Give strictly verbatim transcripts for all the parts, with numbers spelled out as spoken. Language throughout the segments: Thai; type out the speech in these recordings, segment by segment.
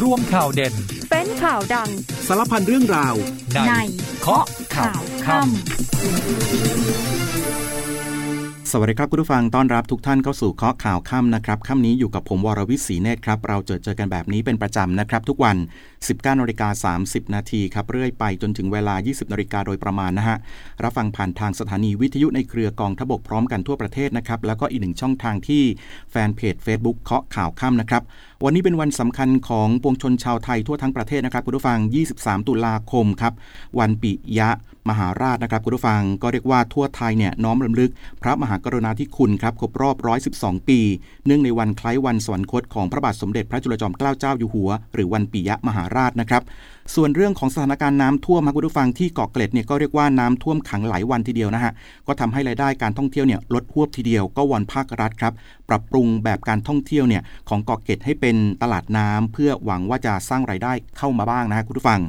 ร่วมข่าวเด่นเป็นข่าวดังสารพันเรื่องราวในเคาะข่าวค่ำสวัสดีครับคุณผู้ฟังต้อนรับทุกท่านเข้าสู่เคาะข่าวค่ำนะครับค่ำนี้อยู่กับผมวรวิศรีเนตรครับเราเจอเจอกันแบบนี้เป็นประจำนะครับทุกวัน สิบเก้านาฬิกาสามสิบนาทีครับเรื่อยไปจนถึงเวลา ยี่สิบนาฬิกาโดยประมาณนะฮะรับฟังผ่านทางสถานีวิทยุในเครือกองทบกพร้อมกันทั่วประเทศนะครับแล้วก็อีกหนึ่งช่องทางที่แฟนเพจ Facebook เคาะข่าวค่ำนะครับวันนี้เป็นวันสำคัญของปวงชนชาวไทยทั่วทั้งประเทศนะครับคุณผู้ฟังยี่สิบสามตุลาคมครับวันปิยะมหาราชนะครับคุณผู้ฟังก็เรียกว่าทั่วไทยเนี่ยน้อมรำลึกพระมหากรุณาธิคุณครับครบรอบหนึ่งร้อยสิบสองปีเนื่องในวันคล้ายวันสวรรคตของพระบาทสมเด็จพระจุลจอมเกล้าเจ้าอยู่หัวหรือวันปิยะมหาราชนะครับส่วนเรื่องของสถานการณ์น้ำท่วมครับคุณผู้ฟังที่เกาะเกร็ดเนี่ยก็เรียกว่าน้ำท่วมขังหลายวันทีเดียวนะฮะก็ทำให้รายได้การท่องเที่ยวเนี่ยลดฮวบทีเดียวก็วอนภาครัฐครับปรับปรุงแบบการท่องเที่ยวเนี่ยของเกาะเกร็ดให้เป็นตลาดน้ำเพื่อหวังว่าจะสร้างรายได้เข้ามาบ้างนะฮะคุณผู้ฟัง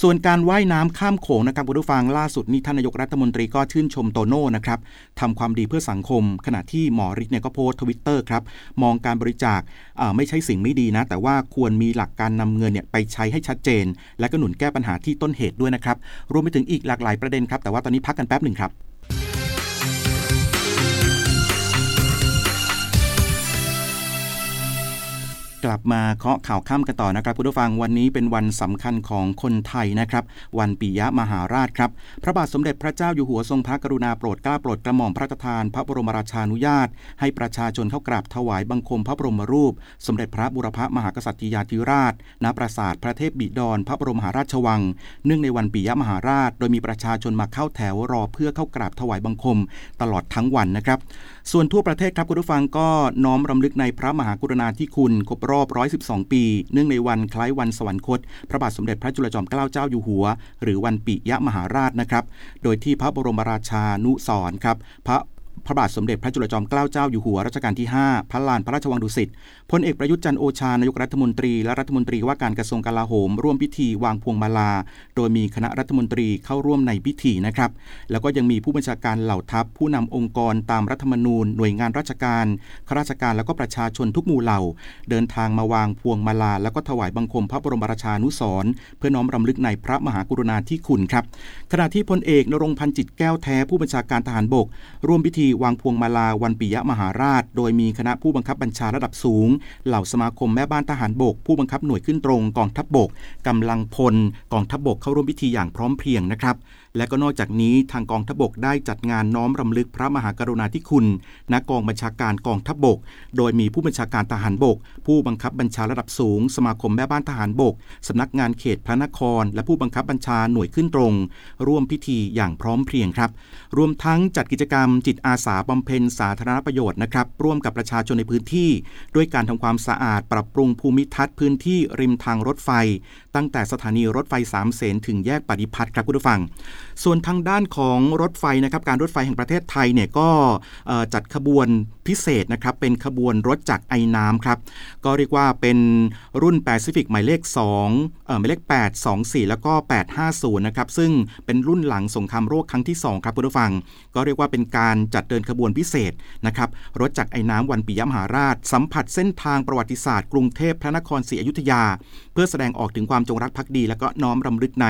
ส่วนการว่ายน้ำข้ามโขงนะครับคุณผู้ฟังล่าสุดนี้ท่านนายกรัฐมนตรีก็ชื่นชมโตโน่นะครับทำความดีเพื่อสังคมขณะที่หมอฤทธิ์เนี่ยก็โพสต์ Twitter ครับมองการบริจาคไม่ใช่สิ่งไม่ดีนะแต่ว่าควรมีหลักการนำเงินเนี่ยไปใช้ให้ชัดเจนและก็หนุนแก้ปัญหาที่ต้นเหตุด้วยนะครับรวมไปถึงอีกหลากหลายประเด็นครับแต่ว่าตอนนี้พักกันแป๊บหนึ่งครับกลับมาเคาะข่าวค่ำกันต่อนะครับคุณผู้ฟังวันนี้เป็นวันสำคัญของคนไทยนะครับวันปิยะมหาราชครับพระบาทสมเด็จพระเจ้าอยู่หัวทรงพระกรุณาโปรดเกล้าโปรดกระหม่อมพระราชทานพระบรมราชานุญาตให้ประชาชนเข้ากราบถวายบังคมพระบรมรูปสมเด็จพระบูรพมหากษัตริยาธิราชณปราสาทพระเทพบิดรพระบรมมหาราชวังเนื่องในวันปิยะมหาราชโดยมีประชาชนมาเข้าแถวรอเพื่อเข้ากราบถวายบังคมตลอดทั้งวันนะครับส่วนทั่วประเทศครับคุณผู้ฟังก็น้อมรำลึกในพระมหากรุณาธิคุณครบรอบหนึ่งร้อยสิบสองปีเนื่องในวันคล้ายวันสวรรคตพระบาทสมเด็จพระจุลจอมเกล้าเจ้าอยู่หัวหรือวันปิยะมหาราชนะครับโดยที่พระบรมราชานุสรณ์ครับพระพระบาทสมเด็จพระจุลจอมเกล้าเจ้าอยู่หัวรัชกาลที่ห้าพระลานพระราชวังดุสิตพลเอกประยุทธ์จันทร์โอชานายกรัฐมนตรีและรัฐมนตรีว่าการกระทรวงกลาโหมร่วมพิธีวางพวงมาลาโดยมีคณะรัฐมนตรีเข้าร่วมในพิธีนะครับแล้วก็ยังมีผู้บัญชาการเหล่าทัพผู้นำองค์กรตามรัฐธรรมนูญหน่วยงานราชการข้าราชการและก็ประชาชนทุกหมู่เหล่าเดินทางมาวางพวงมาลาแล้วก็ถวายบังคมพระบรมราชานุสรณ์เพื่อน้อมรำลึกในพระมหากรุณาธิคุณครับขณะที่พลเอกณรงค์พันธุ์จิตแก้วแท้ผู้บัญชาการทหารบกร่วมพิธีวางพวงมาลาวันปิยะมหาราชโดยมีคณะผู้บังคับบัญชาระดับสูงเหล่าสมาคมแม่บ้านทหารบกผู้บังคับหน่วยขึ้นตรงกองทัพบกกำลังพลกองทัพบกเข้าร่วมพิธีอย่างพร้อมเพรียงนะครับและก็นอกจากนี้ทางกองทัพบกได้จัดงานน้อมรำลึกพระมหากรุณาธิคุณณกองบัญชาการกองทัพบกโดยมีผู้บัญชาการทหารบกผู้บังคับบัญชาระดับสูงสมาคมแม่บ้านทหารบกสำนักงานเขตพระนครและผู้บังคับบัญชาหน่วยขึ้นตรงร่วมพิธีอย่างพร้อมเพรียงครับรวมทั้งจัดกิจกรรมจิตอาสาบำเพ็ญสาธารณประโยชน์นะครับร่วมกับประชาชนในพื้นที่ด้วยการทำความสะอาดปรับปรุงภูมิทัศน์พื้นที่ริมทางรถไฟตั้งแต่สถานีรถไฟสามเสนถึงแยกปฏิพัฒน์ครับคุณผู้ฟังส่วนทางด้านของรถไฟนะครับการรถไฟแห่งประเทศไทยเนี่ยก็จัดขบวนพิเศษนะครับเป็นขบวนรถจากไอน้ำครับก็เรียกว่าเป็นรุ่นแปซิฟิกหมายเลขสองเอ่อหมายเลขแปดสองสี่แล้วก็แปดห้าศูนย์นะครับซึ่งเป็นรุ่นหลังสงครามโลกครั้งที่สองครับคุณผู้ฟังก็เรียกว่าเป็นการจัดเดินขบวนพิเศษนะครับรถจากไอน้ำวันปิยะมหาราชสัมผัสเส้นทางประวัติศาสตร์กรุงเทพพระนครศรีอยุธยาเพื่อแสดงออกถึงความจงรักภักดีและก็น้อมรำลึกใน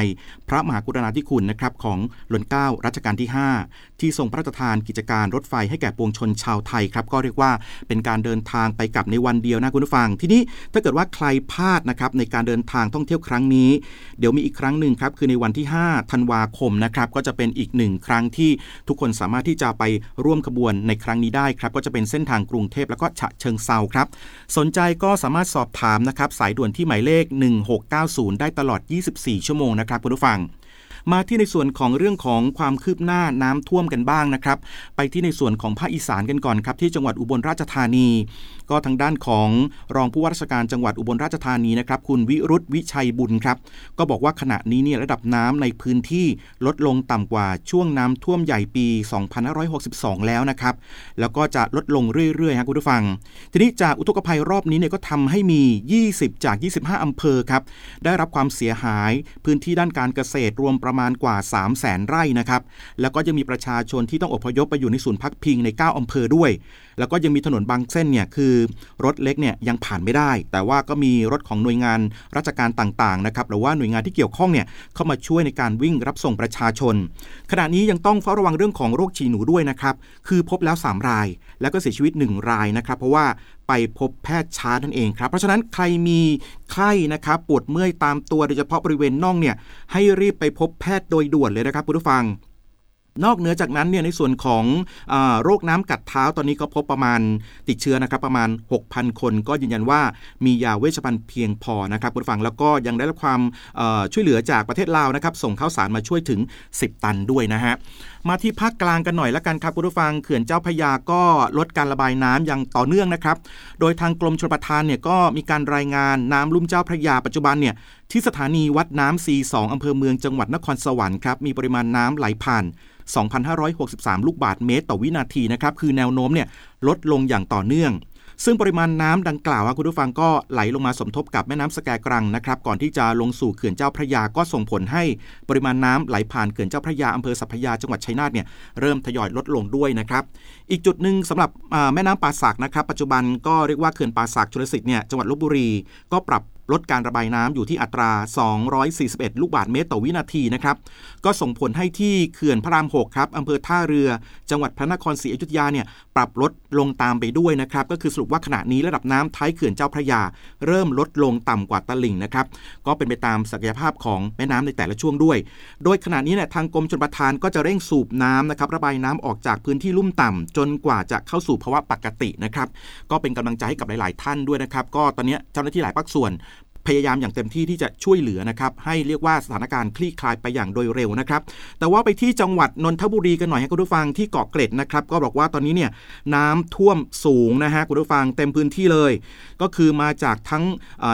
พระมหากรุณาธิคุณนะครับของหล่นเกล้ารัชกาลที่ห้าที่ทรงพระราชทานกิจการรถไฟให้แก่ปวงชนชาวไทยครับก็เรียกว่าเป็นการเดินทางไปกลับในวันเดียวนะคุณผู้ฟังทีนี้ถ้าเกิดว่าใครพลาดนะครับในการเดินทางท่องเที่ยวครั้งนี้เดี๋ยวมีอีกครั้งหนึ่งครับคือในวันที่ห้าธันวาคมนะครับก็จะเป็นอีกหนึ่งครั้งที่ทุกคนสามารถที่จะไปร่วมขบวนในครั้งนี้ได้ครับก็จะเป็นเส้นทางกรุงเทพแล้วก็ฉะเชิงเทราครับสนใจก็สามารถสอบถามนะครับสายด่วนที่หมายเลขหนึ่งหกเก้าศูนย์ได้ตลอดยี่สิบสี่ชั่วโมงนะครับคุณผู้ฟังมาที่ในส่วนของเรื่องของความคืบหน้าน้ำท่วมกันบ้างนะครับไปที่ในส่วนของภาคอีสานกันก่อนครับที่จังหวัดอุบลราชธานีก็ทางด้านของรองผู้ว่าราชการจังหวัดอุบลราชธานีนะครับคุณวิรุธวิชัยบุญครับก็บอกว่าขณะนี้เนี่ยระดับน้ำในพื้นที่ลดลงต่ำกว่าช่วงน้ำท่วมใหญ่ปีสองพันห้าร้อยหกสิบสองแล้วนะครับแล้วก็จะลดลงเรื่อยๆครับคุณผู้ฟังทีนี้จากอุทกภัยรอบนี้เนี่ยก็ทำให้มียี่สิบจากยี่สิบห้าอำเภอครับได้รับความเสียหายพื้นที่ด้านการเกษตรรวมประ ประมาณกว่า สามแสน ไร่นะครับแล้วก็ยังมีประชาชนที่ต้องอพยพไปอยู่ในศูนย์พักพิงในเก้าอำเภอด้วยแล้วก็ยังมีถนนบางเส้นเนี่ยคือรถเล็กเนี่ยยังผ่านไม่ได้แต่ว่าก็มีรถของหน่วยงานราชการต่างๆนะครับหรือว่าหน่วยงานที่เกี่ยวข้องเนี่ยเข้ามาช่วยในการวิ่งรับส่งประชาชนขณะนี้ยังต้องเฝ้าระวังเรื่องของโรคฉี่หนูด้วยนะครับคือพบแล้วสามรายแล้วก็เสียชีวิตหนึ่งรายนะครับเพราะว่าไปพบแพทย์ช้านั่นเองครับเพราะฉะนั้นใครมีไข้นะครับปวดเมื่อยตามตัวโดยเฉพาะบริเวณน่องเนี่ยให้รีบไปพบแพทย์โดยด่วนเลยนะครับคุณผู้ฟังนอกเหนือจากนั้นเนี่ยในส่วนของเอ่อโรคน้ำกัดเท้าตอนนี้ก็พบประมาณติดเชื้อนะครับประมาณ หกพัน คนก็ยืนยันว่ามียาเวชภัณฑ์เพียงพอนะครับคุณผู้ฟังแล้วก็ยังได้รับความเอ่อช่วยเหลือจากประเทศลาวนะครับส่งข้าวสารมาช่วยถึงสิบตันด้วยนะฮะมาที่ภาคกลางกันหน่อยละกันครับคุณผู้ฟังเขื่อนเจ้าพระยาก็ลดการระบายน้ำอย่างต่อเนื่องนะครับโดยทางกรมชลประทานเนี่ยก็มีการรายงานน้ำลุ่มเจ้าพระยาปัจจุบันเนี่ยที่สถานีวัดน้ำ ซี สอง อำเภอเมืองจังหวัดนครสวรรค์ครับมีปริมาณน้ำไหลผ่านสองพันห้าร้อยหกสิบสาม ลูกบาศก์เมตรต่อวินาทีนะครับคือแนวโน้มเนี่ยลดลงอย่างต่อเนื่องซึ่งปริมาณน้ำดังกล่าวคุณผู้ฟังก็ไหลลงมาสมทบกับแม่น้ำสแกกรังนะครับก่อนที่จะลงสู่เขื่อนเจ้าพระยาก็ส่งผลให้ปริมาณน้ำไหลผ่านเขื่อนเจ้าพระยาอำเภอสัพยาจังหวัดชัยนาทเนี่ยเริ่มทยอยลดลงด้วยนะครับอีกจุดหนึ่งสำหรับแม่น้ำป่าสักนะครับปัจจุบันก็เรียกว่าเขื่อนป่าสักชลสิทธิ์เนี่ยจังหวัดลพบุรีก็ปรับลดการระบายน้ำอยู่ที่อัตราสองร้อยสี่สิบเอ็ดลูกบาศก์เมตรต่อวินาทีนะครับก็ส่งผลให้ที่เขื่อนพระรามหกครับอำเภอท่าเรือจังหวัดพระนครศรีอยุธยาเนี่ยปรับลดลงตามไปด้วยนะครับก็คือสรุปว่าขณะนี้ระดับน้ำท้ายเขื่อนเจ้าพระยาเริ่มลดลงต่ำกว่าตลิ่งนะครับก็เป็นไปตามศักยภาพของแม่น้ำในแต่ละช่วงด้วยโดยขณะนี้เนี่ยทางกรมชลประทานก็จะเร่งสูบน้ำนะครับระบายน้ำออกจากพื้นที่ลุ่มต่ำจนกว่าจะเข้าสู่ภาวะปกตินะครับก็เป็นกำลังใจให้กับหลายๆท่านด้วยนะครับก็ตอนนี้เจ้าหน้าที่หลายภาคส่วนพยายามอย่างเต็มที่ที่จะช่วยเหลือนะครับให้เรียกว่าสถานการณ์คลี่คลายไปอย่างโดยเร็วนะครับแต่ว่าไปที่จังหวัดนนทบุรีกันหน่อยครับคุณผู้ฟังที่เกาะเกร็ดนะครับก็บอกว่าตอนนี้เนี่ยน้ำท่วมสูงนะฮะคุณผู้ฟังเต็มพื้นที่เลยก็คือมาจากทั้ง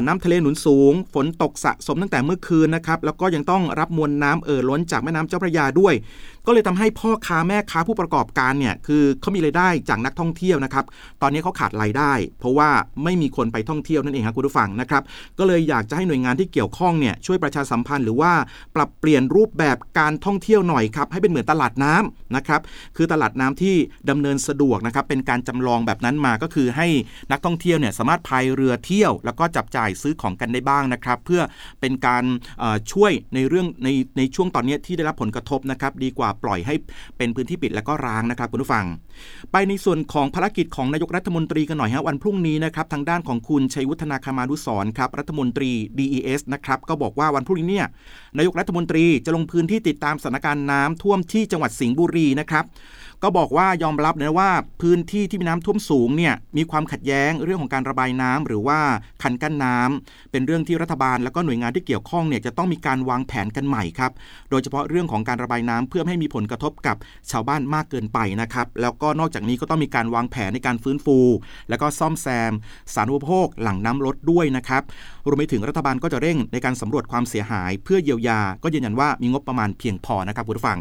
น้ำทะเลหนุนสูงฝนตกสะสมตั้งแต่เมื่อคืนนะครับแล้วก็ยังต้องรับมวลน้ำเอ่อล้นจากแม่น้ำเจ้าพระยาด้วยก็เลยทำให้พ่อค้าแม่ค้าผู้ประกอบการเนี่ยคือเขามีรายได้จากนักท่องเที่ยวนะครับตอนนี้เขาขาดรายได้เพราะว่าไม่มีคนไปท่องเที่ยวนั่นเองครับคุณผู้ฟังนะครับก็เลยอยากจะให้หน่วยงานที่เกี่ยวข้องเนี่ยช่วยประชาสัมพันธ์หรือว่าปรับเปลี่ยนรูปแบบการท่องเที่ยวหน่อยครับให้เป็นเหมือนตลาดน้ำนะครับคือตลาดน้ำที่ดำเนินสะดวกนะครับเป็นการจำลองแบบนั้นมาก็คือให้นักท่องเที่ยวเนี่ยสามารถพายเรือเที่ยวแล้วก็จับจ่ายซื้อของกันได้บ้างนะครับเพื่อเป็นการช่วยในเรื่องในในช่วงตอนนี้ที่ได้รับผลกระทบนะครับดีกว่าปล่อยให้เป็นพื้นที่ปิดแล้วก็ร้างนะครับคุณผู้ฟังไปในส่วนของภารกิจของนายกรัฐมนตรีกันหน่อยฮะวันพรุ่งนี้นะครับทางด้านของคุณชัยวุฒนาคมานุสรณ์ครับรัฐมนตรี ดี อี เอส นะครับก็บอกว่าวันพรุ่งนี้เนี่ยนายกรัฐมนตรีจะลงพื้นที่ติดตามสถานการณ์น้ำท่วมที่จังหวัดสิงห์บุรีนะครับก็บอกว่ายอมรับนะว่าพื้นที่ที่มีน้ำท่วมสูงเนี่ยมีความขัดแย้งเรื่องของการระบายน้ำหรือว่าคันกั้นน้ำเป็นเรื่องที่รัฐบาลแล้วก็หน่วยงานที่เกี่ยวข้องเนี่ยจะต้องมีการวางแผนกันใหม่ครับโดยเฉพาะเรื่องของการระบายน้ำเพื่อไม่ให้มีผลกระทบกับชาวบ้านมากเกินไปนะครับแล้วก็นอกจากนี้ก็ต้องมีการวางแผนในการฟื้นฟูแล้วก็ซ่อมแซมสาธารณูปโภคหลังน้ำลดด้วยนะครับรวมไปถึงรัฐบาลก็จะเร่งในการสำรวจความเสียหายเพื่อเยียวยาก็ยืนยันว่ามีงบประมาณเพียงพอนะครับคุณผู้ฟัง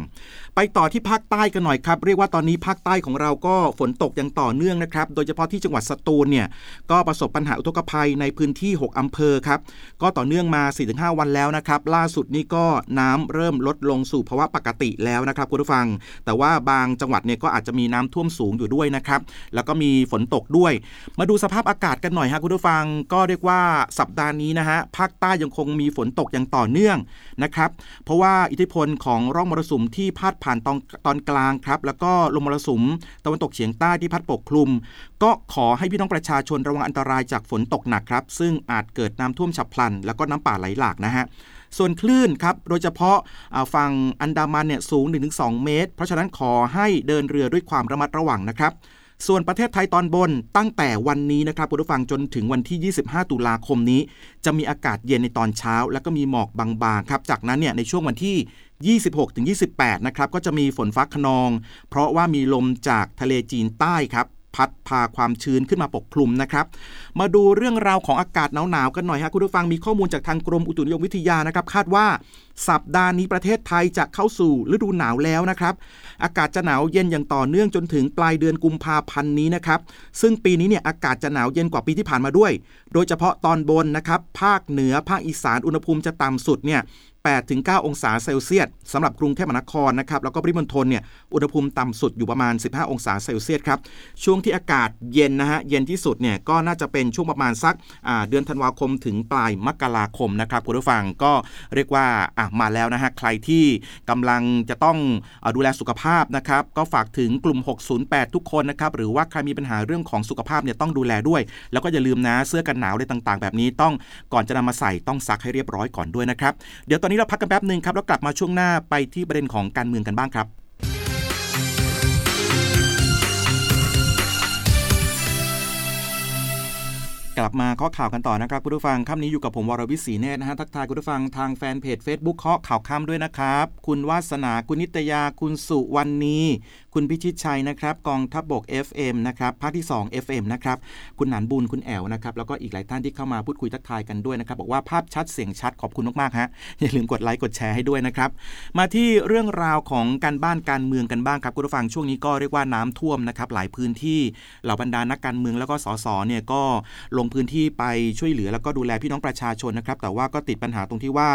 ไปต่อที่ภาคใต้กันหน่อยครับเรียกว่าตอนนี้ภาคใต้ของเราก็ฝนตกอย่างต่อเนื่องนะครับโดยเฉพาะที่จังหวัดสตูลเนี่ยก็ประสบปัญหาอุทกภัยในพื้นที่หกอำเภอครับก็ต่อเนื่องมา สี่ถึงห้า วันแล้วนะครับล่าสุดนี้ก็น้ำเริ่มลดลงสู่ภาวะปกติแล้วนะครับคุณผู้ฟังแต่ว่าบางจังหวัดเนี่ยก็อาจจะมีน้ำท่วมสูงอยู่ด้วยนะครับแล้วก็มีฝนตกด้วยมาดูสภาพอากาศกันหน่อยฮะคุณผู้ฟังก็เรียกว่าสัปดาห์นี้นะฮะภาคใต้ยังคงมีฝนตกอย่างต่อเนื่องนะครับเพราะว่าอิทธิพลของร่องมรสุมที่พาดผ่านตอนตอนกลางครับแล้วก็ลมมรสุมตะวันตกเฉียงใต้ที่พัดปกคลุมก็ขอให้พี่น้องประชาชนระวังอันตรายจากฝนตกหนักครับซึ่งอาจเกิดน้ำท่วมฉับพลันแล้วก็น้ำป่าไหลหลากนะฮะส่วนคลื่นครับโดยเฉพาะฝั่งอันดามันเนี่ยสูง หนึ่งถึงสอง เมตรเพราะฉะนั้นขอให้เดินเรือด้วยความระมัดระวังนะครับส่วนประเทศไทยตอนบนตั้งแต่วันนี้นะครับคุณผู้ฟังจนถึงวันที่ยี่สิบห้าตุลาคมนี้จะมีอากาศเย็นในตอนเช้าแล้วก็มีหมอกบางๆครับจากนั้นเนี่ยในช่วงวันที่ยี่สิบหกถึงยี่สิบแปดนะครับก็จะมีฝนฟ้าคะนองเพราะว่ามีลมจากทะเลจีนใต้ครับพัดพาความชื้นขึ้นมาปกคลุมนะครับมาดูเรื่องราวของอากาศหนาวๆกันหน่อยฮะคุณผู้ฟังมีข้อมูลจากทางกรมอุตุนิยมวิทยานะครับคาดว่าสัปดาห์นี้ประเทศไทยจะเข้าสู่ฤดูหนาวแล้วนะครับอากาศจะหนาวเย็นอย่างต่อเนื่องจนถึงปลายเดือนกุมภาพันธ์นี้นะครับซึ่งปีนี้เนี่ยอากาศจะหนาวเย็นกว่าปีที่ผ่านมาด้วยโดยเฉพาะตอนบนนะครับภาคเหนือภาคอีสานอุณหภูมิจะต่ำสุดเนี่ย แปดถึงเก้า องศาเซลเซียสสำหรับกรุงเทพมหานครนะครับแล้วก็ปริมณฑลเนี่ยอุณหภูมิต่ำสุดอยู่ประมาณสิบห้าองศาเซลเซียสครับช่วงที่อากาศเย็นนะฮะเย็นที่สุดเนี่ยก็น่าจะเป็นช่วงประมาณสักเดือนธันวาคมถึงปลายมกราคมนะครับคุณผู้ฟังก็เรียกว่าอ่ะมาแล้วนะฮะใครที่กำลังจะต้องดูแลสุขภาพนะครับก็ฝากถึงกลุ่มหกศูนย์แปดทุกคนนะครับหรือว่าใครมีปัญหาเรื่องของสุขภาพเนี่ยต้องดูแลด้วยแล้วก็อย่าลืมนะเสื้อกันหนาวอะไรต่างๆแบบนี้ต้องก่อนจะนำมาใส่ต้องซักให้เรียบร้อยก่อนด้วยนะครับเดี๋ยวตอนนี้เราพักกันแป๊บนึงครับแล้วกลับมาช่วงหน้าไปที่ประเด็นของการเมืองกันบ้างครับกลับมาข้อข่าวกันต่อนะครับคุณผู้ฟังค่ำนี้อยู่กับผมวรวิศรีเนตรนะฮะทักทายคุณผู้ฟังทางแฟนเพจ Facebook ข้อข่าวค่ำด้วยนะครับคุณวาสนาคุณนิตยาคุณสุวรรณีคุณพิชิตชัยนะครับกองทัพบก เอฟ เอ็ม นะครับภาคที่สอง เอฟ เอ็ม นะครับคุณหนานบุญคุณแอ๋วนะครับแล้วก็อีกหลายท่านที่เข้ามาพูดคุยทักทายกันด้วยนะครับบอกว่าภาพชัดเสียงชัดขอบคุณมากๆฮะอย่าลืมกดไลค์กดแชร์ให้ด้วยนะครับมาที่เรื่องราวของการบ้านการเมืองกันบ้างครับคุณผู้ฟังช่วงนี้ก็เรียกว่าน้ำท่วมนะครับหลายพื้นที่เหล่าบรรดานักการเมืองแล้วก็ส.ส.เนี่ยก็ลงพื้นที่ไปช่วยเหลือแล้วก็ดูแลพี่น้องประชาชนนะครับแต่ว่าก็ติดปัญหาตรงที่ว่า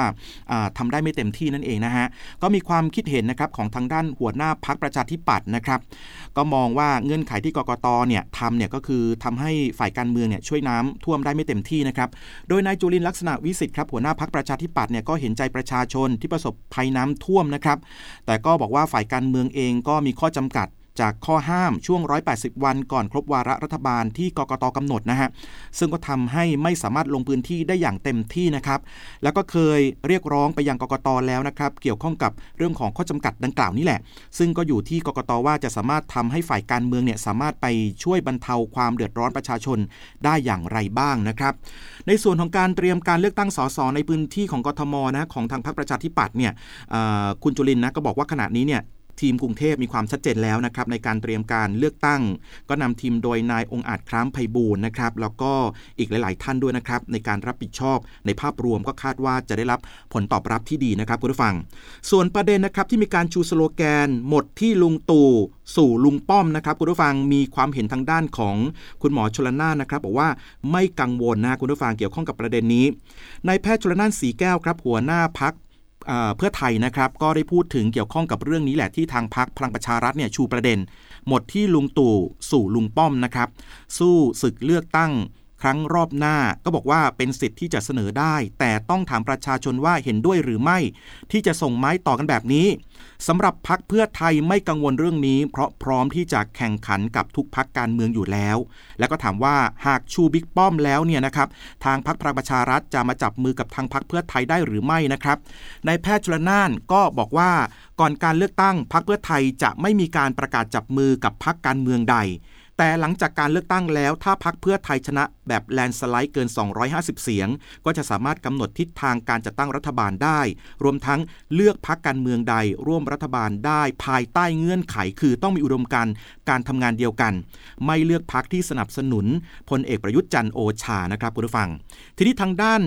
ทำได้ไม่เต็มที่นั่นเองนะฮะก็มีความคิดเห็นนะครับของทางด้านหัวหน้าพรรคประชาธิปัตย์นะครับก็มองว่าเงื่อนไขที่กกต.เนี่ยทำเนี่ยก็คือทำให้ฝ่ายการเมืองเนี่ยช่วยน้ำท่วมได้ไม่เต็มที่นะครับโดยนายจุลินทร์ลักษณะวิสิทธิ์ครับหัวหน้าพรรคประชาธิปัตย์เนี่ยก็เห็นใจประชาชนที่ประสบภัยน้ำท่วมนะครับแต่ก็บอกว่าฝ่ายการเมืองเองก็มีข้อจำกัดจากข้อห้ามช่วงหนึ่งร้อยแปดสิบวันก่อนครบวาระรัฐบาลที่กกต.กำหนดนะฮะซึ่งก็ทำให้ไม่สามารถลงพื้นที่ได้อย่างเต็มที่นะครับแล้วก็เคยเรียกร้องไปยังกกต.แล้วนะครับเกี่ยวข้องกับเรื่องของข้อจำกัดดังกล่าวนี่แหละซึ่งก็อยู่ที่กกต.ว่าจะสามารถทำให้ฝ่ายการเมืองเนี่ยสามารถไปช่วยบรรเทาความเดือดร้อนประชาชนได้อย่างไรบ้างนะครับในส่วนของการเตรียมการเลือกตั้งส.ส.ในพื้นที่ของกทม.นะของทางพรรคประชาธิปัตย์เนี่ยคุณจุลินทร์นะก็บอกว่าขณะนี้เนี่ยทีมกรุงเทพมีความชัดเจนแล้วนะครับในการเตรียมการเลือกตั้งก็นำทีมโดยนายองค์อาจคล้ามไพบูลย์นะครับแล้วก็อีกหลายๆท่านด้วยนะครับในการรับผิดชอบในภาพรวมก็คาดว่าจะได้รับผลตอบรับที่ดีนะครับคุณผู้ฟังส่วนประเด็นนะครับที่มีการชูสโลแกนหมดที่ลุงตู่สู่ลุงป้อมนะครับคุณผู้ฟังมีความเห็นทางด้านของคุณหมอชลน่านนะครับบอกว่าไม่กังวลนะคุณผู้ฟังเกี่ยวข้องกับประเด็นนี้นายแพทย์ชลน่านศรีแก้วครับหัวหน้าพรรคเพื่อไทยนะครับก็ได้พูดถึงเกี่ยวข้องกับเรื่องนี้แหละที่ทางพรรคพลังประชารัฐเนี่ยชูประเด็นหมดที่ลุงตู่สู่ลุงป้อมนะครับสู้ศึกเลือกตั้งครั้งรอบหน้าก็บอกว่าเป็นสิทธิ์ที่จะเสนอได้แต่ต้องถามประชาชนว่าเห็นด้วยหรือไม่ที่จะส่งไม้ต่อกันแบบนี้สำหรับพรรคเพื่อไทยไม่กังวลเรื่องนี้เพราะพร้อมที่จะแข่งขันกับทุกพรรคการเมืองอยู่แล้วแล้วก็ถามว่าหากชูบิ๊กป้อมแล้วเนี่ยนะครับทางพรรคพลังประชารัฐจะมาจับมือกับทางพรรคเพื่อไทยได้หรือไม่นะครับนายแพทย์ชลน่านก็บอกว่าก่อนการเลือกตั้งพรรคเพื่อไทยจะไม่มีการประกาศจับมือกับพรรคการเมืองใดแต่หลังจากการเลือกตั้งแล้วถ้าพรรคเพื่อไทยชนะแบบแลนด์สไลด์เกินสองร้อยห้าสิบเสียงก็จะสามารถกำหนดทิศทางการจัดตั้งรัฐบาลได้รวมทั้งเลือกพรรคการเมืองใดร่วมรัฐบาลได้ภายใต้เงื่อนไขคือต้องมีอุดมการณ์การทำงานเดียวกันไม่เลือกพรรคที่สนับสนุนพลเอกประยุทธ์จันทร์โอชานะครับคุณผู้ฟังทีนี้ทางด้าน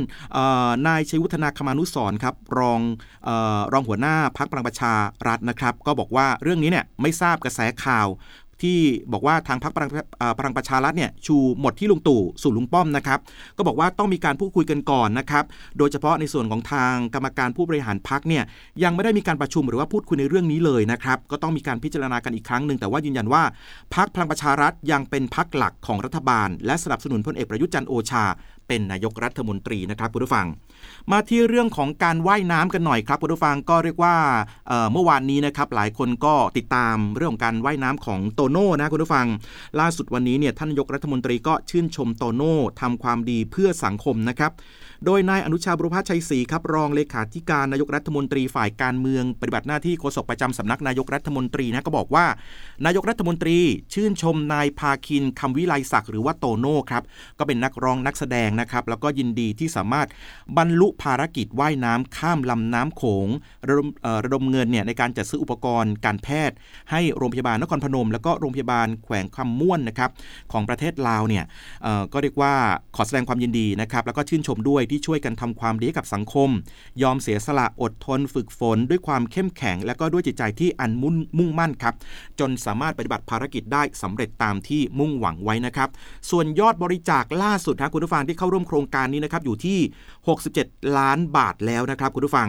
นายชัยวุฒนาคมานุสรณ์ครับรองเอ่อรองหัวหน้าพรรคพลังประชารัฐนะครับก็บอกว่าเรื่องนี้เนี่ยไม่ทราบกระแสข่าวที่บอกว่าทางพรรคพลังประชารัฐเนี่ยชูหมดที่ลุงตู่สู่ลุงป้อมนะครับก็บอกว่าต้องมีการพูดคุยกันก่อนนะครับโดยเฉพาะในส่วนของทางกรรมการผู้บริหารพรรคเนี่ยยังไม่ได้มีการประชุมหรือว่าพูดคุยในเรื่องนี้เลยนะครับก็ต้องมีการพิจารณากันอีกครั้งนึงแต่ว่ายืนยันว่าพรรคพลังประชารัฐยังเป็นพรรคหลักของรัฐบาลและสนับสนุนพลเอกประยุทธ์จันทร์โอชาเป็นนายกรัฐมนตรีนะครับคุณผู้ฟังมาที่เรื่องของการว่ายน้ำกันหน่อยครับคุณผู้ฟังก็เรียกว่า เอ่อ เมื่อวานนี้นะครับหลายคนก็ติดตามเรื่องของการว่ายน้ำของโตโน่นะคุณผู้ฟังล่าสุดวันนี้เนี่ยท่านนายกรัฐมนตรีก็ชื่นชมโตโน่ทำความดีเพื่อสังคมนะครับโดยนายอนุชาบุรพชัยศรีครับรองเลขาธิการนายกรัฐมนตรีฝ่ายการเมืองปฏิบัติหน้าที่โฆษกประจำสำนักนายกรัฐมนตรีนะก็บอกว่านายกรัฐมนตรีชื่นชมนายภาคินคำวิไลศักดิ์หรือว่าโตโน่ครับก็เป็นนักร้องนักแสดงนะครับแล้วก็ยินดีที่สามารถบรรลุภารกิจว่ายน้ำข้ามลำน้ำโขงระดมเงินเนี่ยในการจัดซื้ออุปกรณ์การแพทย์ให้โรงพยาบาลนครพนมแล้วก็ ะห์โรงพยาบาลแขวงคำม่วนนะครับของประเทศลาวเนี่ยก็เรียกว่าขอแสดงความยินดีนะครับแล้วก็ชื่นชมด้วยที่ช่วยกันทำความดีกับสังคมยอมเสียสละอดทนฝึกฝนด้วยความเข้มแข็งและก็ด้วยจิตใจที่อันมุ่งมั่นครับจนสามารถปฏิบัติภารกิจได้สำเร็จตามที่มุ่งหวังไว้นะครับส่วนยอดบริจาคล่าสุดนะคุณผู้ฟังที่เข้าร่วมโครงการนี้นะครับอยู่ที่หกสิบเจ็ดล้านบาทแล้วนะครับคุณผู้ฟัง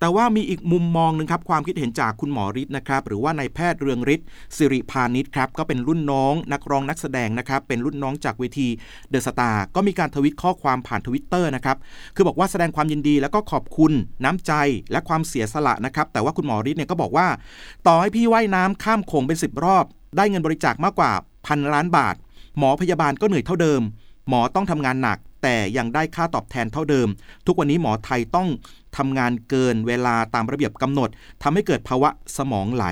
แต่ว่ามีอีกมุมมองนึงครับความคิดเห็นจากคุณหมอฤทธิ์นะครับหรือว่านายแพทย์เรืองฤทธิ์สิริพานิชครับก็เป็นรุ่นน้องนักร้องนักแสดงนะครับเป็นรุ่นน้องจากเวทีเดอะสตาร์ก็มีการทวิตข้อความผ่าน Twitter นะครับคือบอกว่าแสดงความยินดีแล้วก็ขอบคุณน้ำใจและความเสียสละนะครับแต่ว่าคุณหมอฤทธิ์เนี่ยก็บอกว่าต่อให้พี่ว่ายน้ำข้ามโขงเป็นสิบรอบได้เงินบริจาคมากกว่า หนึ่งพันล้านบาทหมอพยาบาลก็เหนื่อยเท่าเดิมหมอต้องทำงานหนักแต่ยังได้ค่าตอบแทนเท่าเดิมทุกวันนี้หมอไทยต้องทำงานเกินเวลาตามระเบียบกำหนดทำให้เกิดภาวะสมองไหล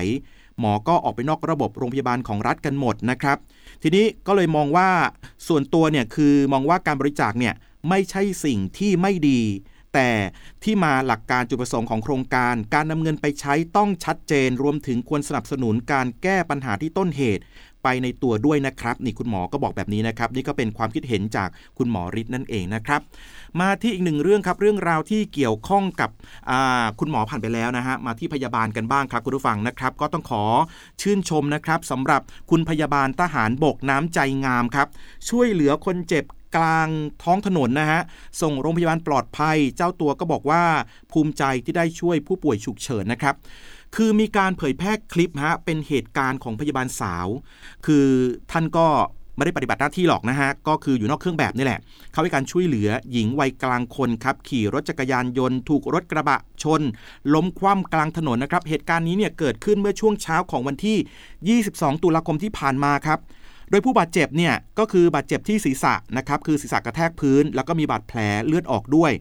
หมอก็ออกไปนอกระบบโรงพยาบาลของรัฐกันหมดนะครับทีนี้ก็เลยมองว่าส่วนตัวเนี่ยคือมองว่าการบริจาคเนี่ยไม่ใช่สิ่งที่ไม่ดีแต่ที่มาหลักการจุดประสงค์ของโครงการการนำเงินไปใช้ต้องชัดเจนรวมถึงควรสนับสนุนการแก้ปัญหาที่ต้นเหตุไปในตัวด้วยนะครับนี่คุณหมอก็บอกแบบนี้นะครับนี่ก็เป็นความคิดเห็นจากคุณหมอฤทธิ์นั่นเองนะครับมาที่อีกหนึ่งเรื่องครับเรื่องราวที่เกี่ยวข้องกับคุณหมอผ่านไปแล้วนะฮะมาที่พยาบาลกันบ้างครับคุณผู้ฟังนะครับก็ต้องขอชื่นชมนะครับสำหรับคุณพยาบาลทหารบกน้ำใจงามครับช่วยเหลือคนเจ็บกลางท้องถนนนะฮะส่งโรงพยาบาลปลอดภัยเจ้าตัวก็บอกว่าภูมิใจที่ได้ช่วยผู้ป่วยฉุกเฉินนะครับคือมีการเผยแพร่คลิปฮะเป็นเหตุการณ์ของพยาบาลสาวคือท่านก็ไม่ได้ปฏิบัติหน้าที่หรอกนะฮะก็คืออยู่นอกเครื่องแบบนี่แหละเขาให้การช่วยเหลือหญิงวัยกลางคนครับขี่รถจักรยานยนต์ถูกรถกระบะชนล้มคว่ำกลางถนนนะครับเหตุการณ์นี้เนี่ยเกิดขึ้นเมื่อช่วงเช้าของวันที่ยี่สิบสองตุลาคมที่ผ่านมาครับโดยผู้บาดเจ็บเนี่ยก็คือบาดเจ็บที่ศีรษะนะครับคือศีรษะกระแทกพื้นแล้วก็มีบาดแผลเลือดออกด้วย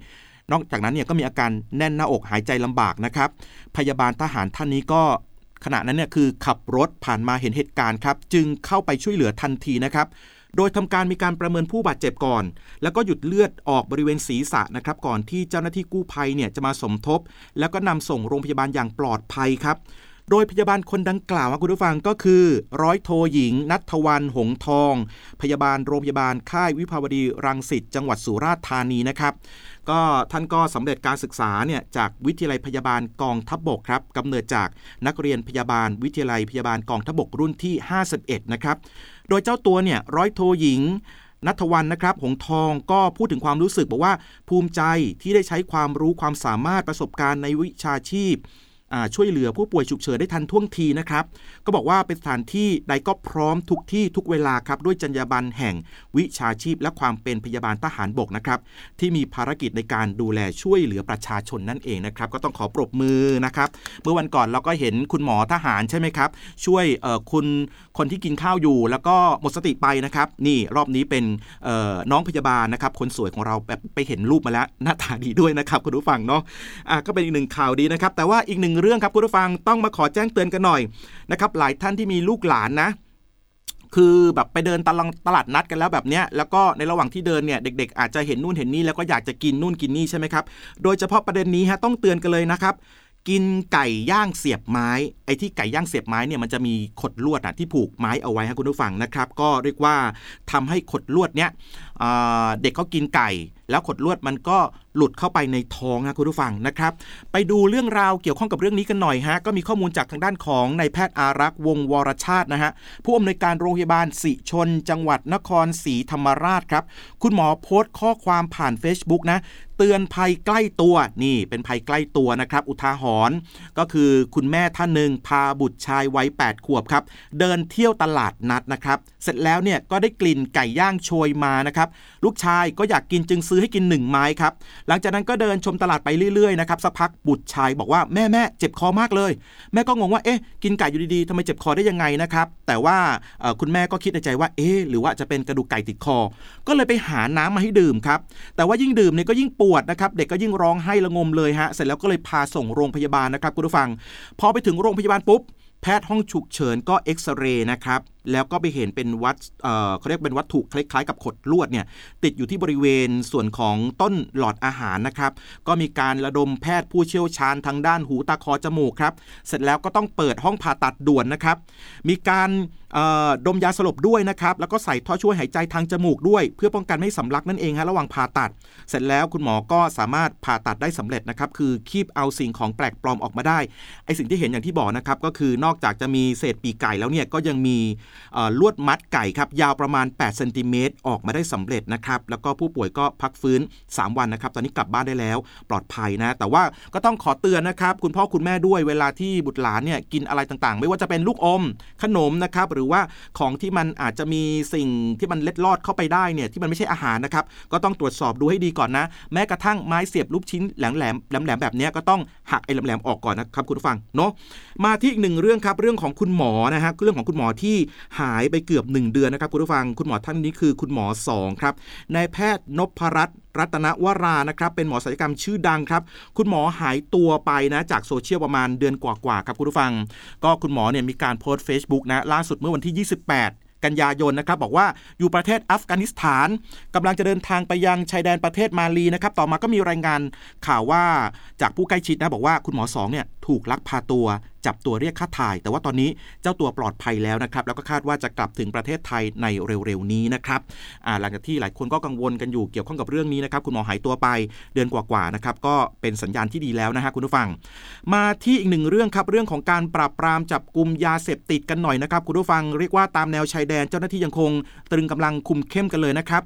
นอกจากนั้นเนี่ยก็มีอาการแน่นหน้าอกหายใจลำบากนะครับพยาบาลทหารท่านนี้ก็ขณะนั้นเนี่ยคือขับรถผ่านมาเห็นเหตุการณ์ครับจึงเข้าไปช่วยเหลือทันทีนะครับโดยทำการมีการประเมินผู้บาดเจ็บก่อนแล้วก็หยุดเลือดออกบริเวณศีรษะนะครับก่อนที่เจ้าหน้าที่กู้ภัยเนี่ยจะมาสมทบแล้วก็นำส่งโรงพยาบาลอย่างปลอดภัยครับโดยพยาบาลคนดังกล่าวคุณผู้ฟังก็คือร้อยโทหญิงณัฐวรรณหงทองพยาบาลโรงพยาบาลค่ายวิภาวดีรังสิตจังหวัดสุราษฎร์ธานีนะครับก็ท่านก็สำเร็จการศึกษาเนี่ยจากวิทยาลัยพยาบาลกองทัพบกครับกำเนิดจากนักเรียนพยาบาลวิทยาลัยพยาบาลกองทัพบกรุ่นที่ห้าสิบเอ็ดนะครับโดยเจ้าตัวเนี่ยร้อยโทหญิงณัฐวรรณนะครับหงทองก็พูดถึงความรู้สึกบอกว่าภูมิใจที่ได้ใช้ความรู้ความสามารถประสบการณ์ในวิชาชีพช่วยเหลือผู้ป่วยฉุกเฉินได้ทันท่วงทีนะครับก็บอกว่าเป็นสถานที่ใดก็พร้อมทุกที่ทุกเวลาครับด้วยจรรยาบรรณแห่งวิชาชีพและความเป็นพยาบาลทหารบกนะครับที่มีภารกิจในการดูแลช่วยเหลือประชาชนนั่นเองนะครับก็ต้องขอปรบมือนะครับเมื่อวันก่อนเราก็เห็นคุณหมอทหารใช่ไหมครับช่วยเอ่อคุณคนที่กินข้าวอยู่แล้วก็หมดสติไปนะครับนี่รอบนี้เป็นเอ่อน้องพยาบาลนะครับคนสวยของเราแบบไปเห็นรูปมาแล้วหน้าตาดีด้วยนะครับคุณผู้ฟังเนาะอ่ะก็เป็นอีกหนึ่งข่าวดีนะครับแต่ว่าอีกหนึ่งเรื่องครับคุณผู้ฟังต้องมาขอแจ้งเตือนกันหน่อยนะครับหลายท่านที่มีลูกหลานนะคือแบบไปเดินตลาดตลาดนัดกันแล้วแบบเนี้ยแล้วก็ในระหว่างที่เดินเนี่ยเด็กๆอาจจะเห็นนู่นเห็นนี่แล้วก็อยากจะกินนู่นกินนี่ใช่ไหมครับโดยเฉพาะประเด็นนี้ฮะต้องเตือนกันเลยนะครับกินไก่ย่างเสียบไม้ไอ้ที่ไก่ย่างเสียบไม้เนี่ยมันจะมีขดลวดนะที่ผูกไม้เอาไว้ฮะคุณผู้ฟังนะครับก็เรียกว่าทำให้ขดลวดเนี้ยเด็กเขากินไก่แล้วขดลวดมันก็หลุดเข้าไปในท้องนะคุณผู้ฟังนะครับไปดูเรื่องราวเกี่ยวข้องกับเรื่องนี้กันหน่อยฮะก็มีข้อมูลจากทางด้านของนายแพทย์อารักษ์วงศ์วรชาตินะฮะผู้อำนวยการโรงพยาบาลสิชลจังหวัดนครศรีธรรมราชครับคุณหมอโพสต์ข้อความผ่าน Facebook นะเตือนภัยใกล้ตัวนี่เป็นภัยใกล้ตัวนะครับอุทาหรณ์ก็คือคุณแม่ท่านหนึ่งพาบุตรชายวัยแปดขวบครับเดินเที่ยวตลาดนัดนะครับเสร็จแล้วเนี่ยก็ได้กลิ่นไก่ย่างโชยมานะครับลูกชายก็อยากกินจึงซื้อให้กินหนึ่งไม้ครับหลังจากนั้นก็เดินชมตลาดไปเรื่อยๆนะครับสักพักบุตรชายบอกว่าแม่แม่เจ็บคอมากเลยแม่ก็งงว่าเอ๊ะกินไก่อยู่ดีๆทำไมเจ็บคอได้ยังไงนะครับแต่ว่าคุณแม่ก็คิดในใจว่าเอ๊ะหรือว่าจะเป็นกระดูกไก่ติดคอก็เลยไปหาน้ำมาให้ดื่มครับแต่ว่ายิ่งดื่มเนี่ยก็ยิ่งปวดนะครับเด็กก็ยิ่งร้องไห้ระงมเลยฮะเสร็จแล้วก็เลยพาส่งโรงพยาบาลนะครับคุณผู้ฟังพอไปถึงโรงพยาบาลปุ๊บแพทย์ห้องฉุกเฉินก็เอ็กซเรย์นะครับ แล้วก็ไปเห็นเป็นวัตเอ่อเขาเรียกเป็นวัตถุคล้ายๆกับขดลวดเนี่ยติดอยู่ที่บริเวณส่วนของต้นหลอดอาหารนะครับก็มีการระดมแพทย์ผู้เชี่ยวชาญทางด้านหูตาคอจมูกครับเสร็จแล้วก็ต้องเปิดห้องผ่าตัดด่วนนะครับมีการดมยาสลบด้วยนะครับแล้วก็ใส่ท่อช่วยหายใจทางจมูกด้วยเพื่อป้องกันไม่สำลักนั่นเองฮะระหว่างผ่าตัดเสร็จแล้วคุณหมอก็สามารถผ่าตัดได้สำเร็จนะครับคือคีบเอาสิ่งของแปลกปลอมออกมาได้ไอสิ่งที่เห็นอย่างที่บอกนะครับก็คือนอกจากจะมีเศษปีกไก่แล้วเนี่ยก็ยังมีลวดมัดไก่ครับยาวประมาณแปดเซนติเมตรออกมาได้สำเร็จนะครับแล้วก็ผู้ป่วยก็พักฟื้นสามวันนะครับตอนนี้กลับบ้านได้แล้วปลอดภัยนะแต่ว่าก็ต้องขอเตือนนะครับคุณพ่อคุณแม่ด้วยเวลาที่บุตรหลานเนี่ยกินอะไรต่างๆไม่ว่าจะเป็นลูกอมขนมนะครับหรือว่าของที่มันอาจจะมีสิ่งที่มันเล็ดลอดเข้าไปได้เนี่ยที่มันไม่ใช่อาหารนะครับก็ต้องตรวจสอบดูให้ดีก่อนนะแม้กระทั่งไม้เสียบลูกชิ้นแหลมแหลมแหลมแหลมแบบนี้ก็ต้องหักไอ้แหลมแหลมออกก่อนนะครับคุณผู้ฟังเนาะมาที่อีกหนึ่งเรื่องครับเรื่องของคุณหมอนะฮะเรื่องของคุณหมอที่หายไปเกือบหนึ่งเดือนนะครับคุณผู้ฟังคุณหมอท่านนี้คือคุณหมอสองครับนายแพทย์นพรัตน์รัตนวรานะครับเป็นหมอศัลยกรรมชื่อดังครับคุณหมอหายตัวไปนะจากโซเชียลประมาณเดือนกว่าๆครับคุณผู้ฟังก็คุณหมอเนี่ยมีการโพสต์ Facebook นะล่าสุดเมื่อวันที่ยี่สิบแปดกันยายนนะครับบอกว่าอยู่ประเทศอัฟกานิสถานกำลังจะเดินทางไปยังชายแดนประเทศมาลีนะครับต่อมาก็มีรายงานข่าวว่าจากผู้ใกล้ชิดนะบอกว่าคุณหมอสองเนี่ยถูกลักพาตัวจับตัวเรียกค่าถ่ายแต่ว่าตอนนี้เจ้าตัวปลอดภัยแล้วนะครับแล้วก็คาดว่าจะกลับถึงประเทศไทยในเร็วๆนี้นะครับหลังจากที่หลายคนก็กังวลกันอยู่เกี่ยวข้องกับเรื่องนี้นะครับคุณหมอหายตัวไปเดือนกว่าๆนะครับก็เป็นสัญญาณที่ดีแล้วนะฮะคุณผู้ฟังมาที่อีกหนึ่งเรื่องครับเรื่องของการปราบปรามจับกุมยาเสพติดกันหน่อยนะครับคุณผู้ฟังเรียกว่าตามแนวชายแดนเจ้าหน้าที่ยังคงตรึงกำลังคุมเข้มกันเลยนะครั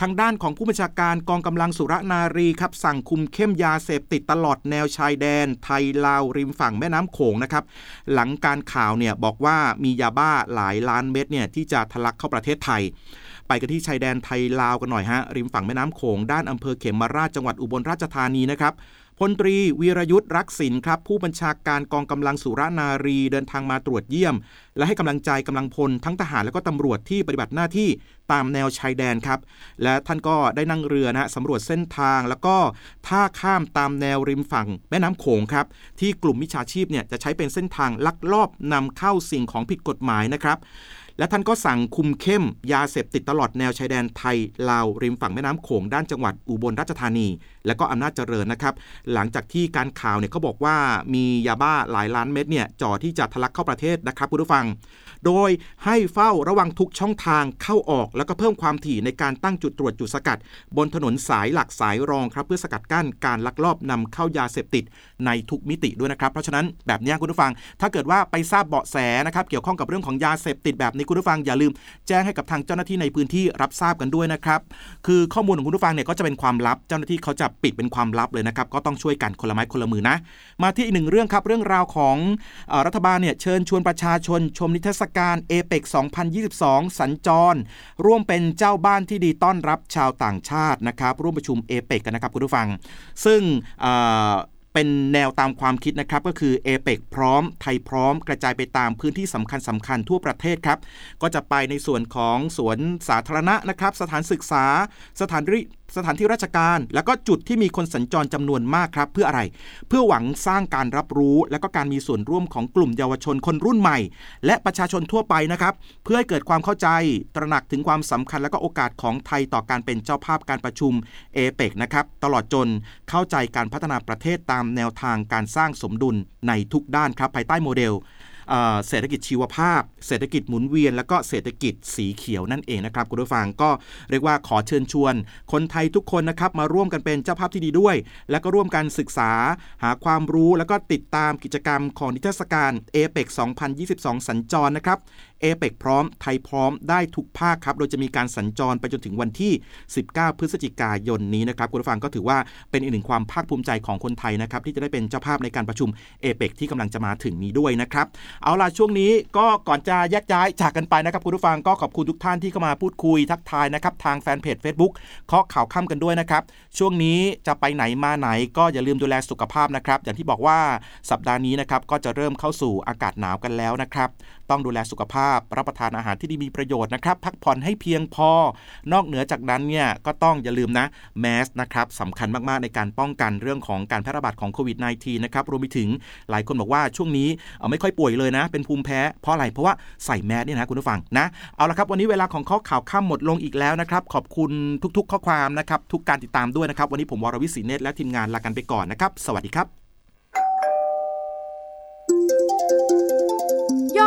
บทางด้านของผู้บัญชาการกองกำลังสุรนารีครับสั่งคุมเข้มยาเสพติดตลอดแนวชายแดนไทยลาวริมฝั่งแม่น้ำโขงนะครับหลังการข่าวเนี่ยบอกว่ามียาบ้าหลายล้านเม็ดเนี่ยที่จะทะลักเข้าประเทศไทยไปกันที่ชายแดนไทยลาวกันหน่อยฮะริมฝั่งแม่น้ำโขงด้านอำเภอเขมราชจังหวัดอุบลราชธานีนะครับพลตรีวีรยุทธรักษิณครับผู้บัญชาการกองกำลังสุรนารีเดินทางมาตรวจเยี่ยมและให้กำลังใจกำลังพลทั้งทหารและก็ตำรวจที่ปฏิบัติหน้าที่ตามแนวชายแดนครับและท่านก็ได้นั่งเรือนะสำรวจเส้นทางแล้วก็ท่าข้ามตามแนวริมฝั่งแม่น้ำโขงครับที่กลุ่มมิจฉาชีพเนี่ยจะใช้เป็นเส้นทางลักลอบนำเข้าสิ่งของผิดกฎหมายนะครับและท่านก็สั่งคุมเข้มยาเสพติดตลอดแนวชายแดนไทยลาวริมฝั่งแม่น้ำโขงด้านจังหวัดอุบลราชธานีและก็อำนาจเจริญนะครับหลังจากที่การข่าวเนี่ยเขาบอกว่ามียาบ้าหลายล้านเม็ดเนี่ยจ่อที่จะทะลักเข้าประเทศนะครับคุณผู้ฟังโดยให้เฝ้าระวังทุกช่องทางเข้าออกแล้วก็เพิ่มความถี่ในการตั้งจุดตรวจจุดสกัดบนถนนสายหลักสายรองครับเพื่อสกัดกั้นการลักลอบนำเข้ายาเสพติดในทุกมิติด้วยนะครับเพราะฉะนั้นแบบนี้คุณผู้ฟังถ้าเกิดว่าไปทราบเบาะแสนะครับเกี่ยวข้องกับเรื่องของยาเสพติดแบบนี้คุณผู้ฟังอย่าลืมแจ้งให้กับทางเจ้าหน้าที่ในพื้นที่รับทราบกันด้วยนะครับคือข้อมูลของคุณผู้ฟังเนี่ยก็จะเป็นความลับเจ้าหน้าที่เขาจะปิดเป็นความลับเลยนะครับก็ต้องช่วยกันคนละไม้คนละมือนะมาที่อีกหนึ่งเรื่องครับเรื่องราวของเอ่อรัฐบาลเนี่ยเชิญชวนประชาชนชมนิทรรศการเอเปกสองพันยี่สิบสองสัญจรร่วมเป็นเจ้าบ้านที่ดีต้อนรับชาวต่างชาตินะครับร่วมประชุมเอเปกกันนะครับคุณผู้ฟังซึ่งเอ่อเป็นแนวตามความคิดนะครับก็คือเอเปกพร้อมไทยพร้อมกระจายไปตามพื้นที่สำคัญสำคัญทั่วประเทศครับก็จะไปในส่วนของสวนสาธารณะนะครับสถานศึกษาสถานริสถานที่ราชการแล้วก็จุดที่มีคนสัญจรจำนวนมากครับเพื่ออะไรเพื่อหวังสร้างการรับรู้และก็การมีส่วนร่วมของกลุ่มเยาวชนคนรุ่นใหม่และประชาชนทั่วไปนะครับเพื่อให้เกิดความเข้าใจตระหนักถึงความสำคัญและก็โอกาสของไทยต่อการเป็นเจ้าภาพการประชุมเอเปกนะครับตลอดจนเข้าใจการพัฒนาประเทศตามแนวทางการสร้างสมดุลในทุกด้านครับภายใต้โมเดลเศรษฐกิจชีวภาพเศรษฐกิจหมุนเวียนและก็เศรษฐกิจสีเขียวนั่นเองนะครับคุณผู้ฟังก็เรียกว่าขอเชิญชวนคนไทยทุกคนนะครับมาร่วมกันเป็นเจ้าภาพที่ดีด้วยและก็ร่วมกันศึกษาหาความรู้และก็ติดตามกิจกรรมของนิทรรศการเอเปกสองพันยี่สิบสองสัญจรนะครับเอเปกพร้อมไทยพร้อมได้ทุกภาคครับโดยจะมีการสัญจรไปจนถึงวันที่สิบเก้าพฤศจิกายนนี้นะครับคุณผู้ฟังก็ถือว่าเป็นอีกหนึ่งความภาคภูมิใจของคนไทยนะครับที่จะได้เป็นเจ้าภาพในการประชุมเอเปกที่กำลังจะมาถึงนี้ด้วยนะครับเอาล่ะช่วงนี้ก็ก่อนจะแยกย้ายจากกันไปนะครับคุณผู้ฟังก็ขอบคุณทุกท่านที่เข้ามาพูดคุยทักทายนะครับทางแฟนเพจ Facebook เคาะข่าวค่ำกันด้วยนะครับช่วงนี้จะไปไหนมาไหนก็อย่าลืมดูแลสุขภาพนะครับอย่างที่บอกว่าสัปดาห์นี้นะครับก็จะเริ่มเข้าสู่อากาศหนาวกันแล้วนะครับต้องดูแลสุขภาพรับประทานอาหารที่ดีมีประโยชน์นะครับพักผ่อนให้เพียงพอนอกเหนือจากนั้นเนี่ยก็ต้องอย่าลืมนะแมสนะครับสำคัญมากๆในการป้องกันเรื่องของการแพร่ระบาดของโควิด สิบเก้า นะครับรวมไปถึงหลายคนบอกว่าช่วงนี้ไม่ค่อยป่วยเลย เลยนะเป็นภูมิแพ้เพราะอะไรเพราะว่าใส่แมสเนี่ยนะคุณผู้ฟังนะเอาละครับวันนี้เวลาของข้อข่าวค่ำหมดลงอีกแล้วนะครับขอบคุณทุกๆข้อความนะครับทุกการติดตามด้วยนะครับวันนี้ผมวรวิศรีเนตรและทีมงานลากันไปก่อนนะครับสวัสดีครับย่อ